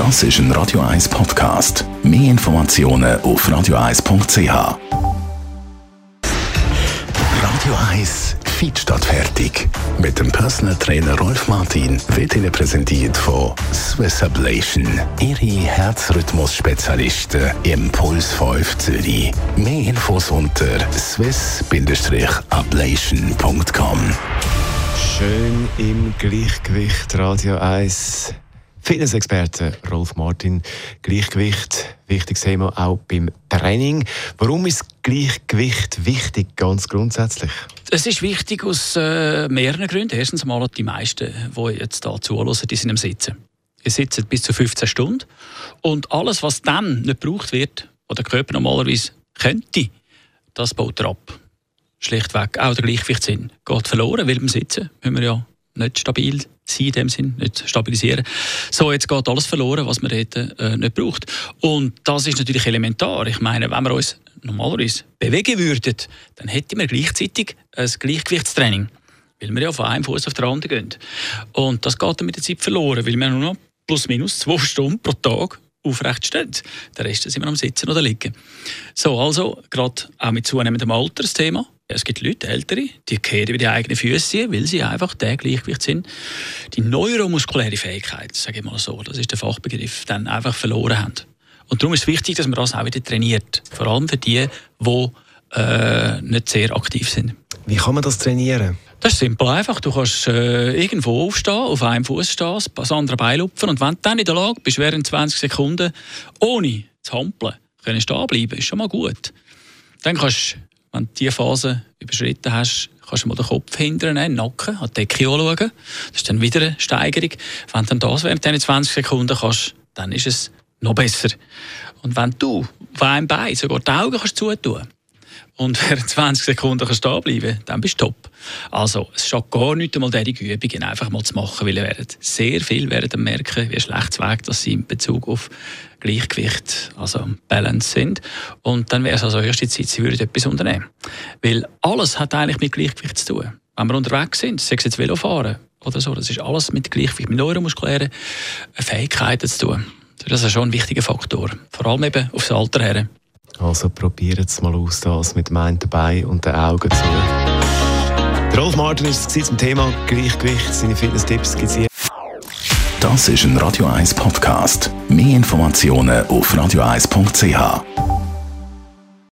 Das ist ein Radio 1 Podcast. Mehr Informationen auf radio1.ch. Radio 1 Feedstadt fertig. Mit dem Personal Trainer Rolf Martin wird Ihnen präsentiert von Swiss Ablation. Ihre Herzrhythmus-Spezialisten im Puls 5 Zürich. Mehr Infos unter swiss-ablation.com. Schön im Gleichgewicht, Radio 1. Fitnessexperte Rolf Martin. Gleichgewicht, wichtiges Thema auch beim Training. Warum ist Gleichgewicht wichtig, ganz grundsätzlich? Es ist wichtig aus mehreren Gründen. Erstens mal, die meisten, die jetzt hier zuhören, die sind im Sitzen. Die sitzen bis zu 15 Stunden. Und alles, was dann nicht gebraucht wird, was der Körper normalerweise könnte, das baut er ab. Schlichtweg. Auch der Gleichgewichtssinn geht verloren, weil beim Sitzen müssen wir ja nicht stabil sein, in dem Sinn, nicht stabilisieren. So, jetzt geht alles verloren, was man hätte nicht braucht. Und das ist natürlich elementar. Ich meine, wenn wir uns normalerweise bewegen würden, dann hätten wir gleichzeitig ein Gleichgewichtstraining, weil wir ja von einem Fuß auf den anderen gehen. Und das geht dann mit der Zeit verloren, weil wir nur noch plus minus 2 Stunden pro Tag aufrecht stehen. Den Rest sind wir am Sitzen oder Liegen. So, also, gerade auch mit zunehmendem Alter das Thema. Es gibt Leute, Ältere, die kehren über die eigenen Füße, weil sie einfach der Gleichgewicht sind. Die neuromuskuläre Fähigkeit, sage ich mal so, das ist der Fachbegriff, dann einfach verloren haben. Und darum ist es wichtig, dass man das auch wieder trainiert. Vor allem für die, die nicht sehr aktiv sind. Wie kann man das trainieren? Das ist simpel einfach. Du kannst irgendwo aufstehen, auf einem Fuß stehen, das andere Bein lupfen. Und wenn du dann in der Lage bist, während 20 Sekunden ohne zu hampeln können stehen bleiben, ist schon mal gut. Dann kannst du, wenn du diese Phase überschritten hast, kannst du mal den Kopf hintern, den Nacken, an die Decke anschauen. Das ist dann wieder eine Steigerung. Wenn dann das während diesen 20 Sekunden kannst, dann ist es noch besser. Und wenn du auf einem Bein sogar die Augen kannst zutun und während 20 Sekunden kannst stehen bleiben, dann bist du top. Also, es schadet gar nicht einmal, diese Übungen einfach mal zu machen, weil ihr werdet sehr viel werden merken, wie schlecht Weg das sie in Bezug auf Gleichgewicht, also Balance sind. Und dann wäre es also höchste Zeit, sie würden etwas unternehmen. Weil alles hat eigentlich mit Gleichgewicht zu tun. Wenn wir unterwegs sind, sei es jetzt Velofahren oder so, das ist alles mit Gleichgewicht, mit neuromuskulären Fähigkeiten zu tun. Das ist schon ein wichtiger Faktor. Vor allem eben aufs Alter her. Also probiert es mal aus, das mit dem einen Bein und den Augen zu. Der Rolf Martin war es zum Thema Gleichgewicht. Seine Fitness-Tipps gibt es hier. Das ist ein Radio 1 Podcast. Mehr Informationen auf radio1.ch.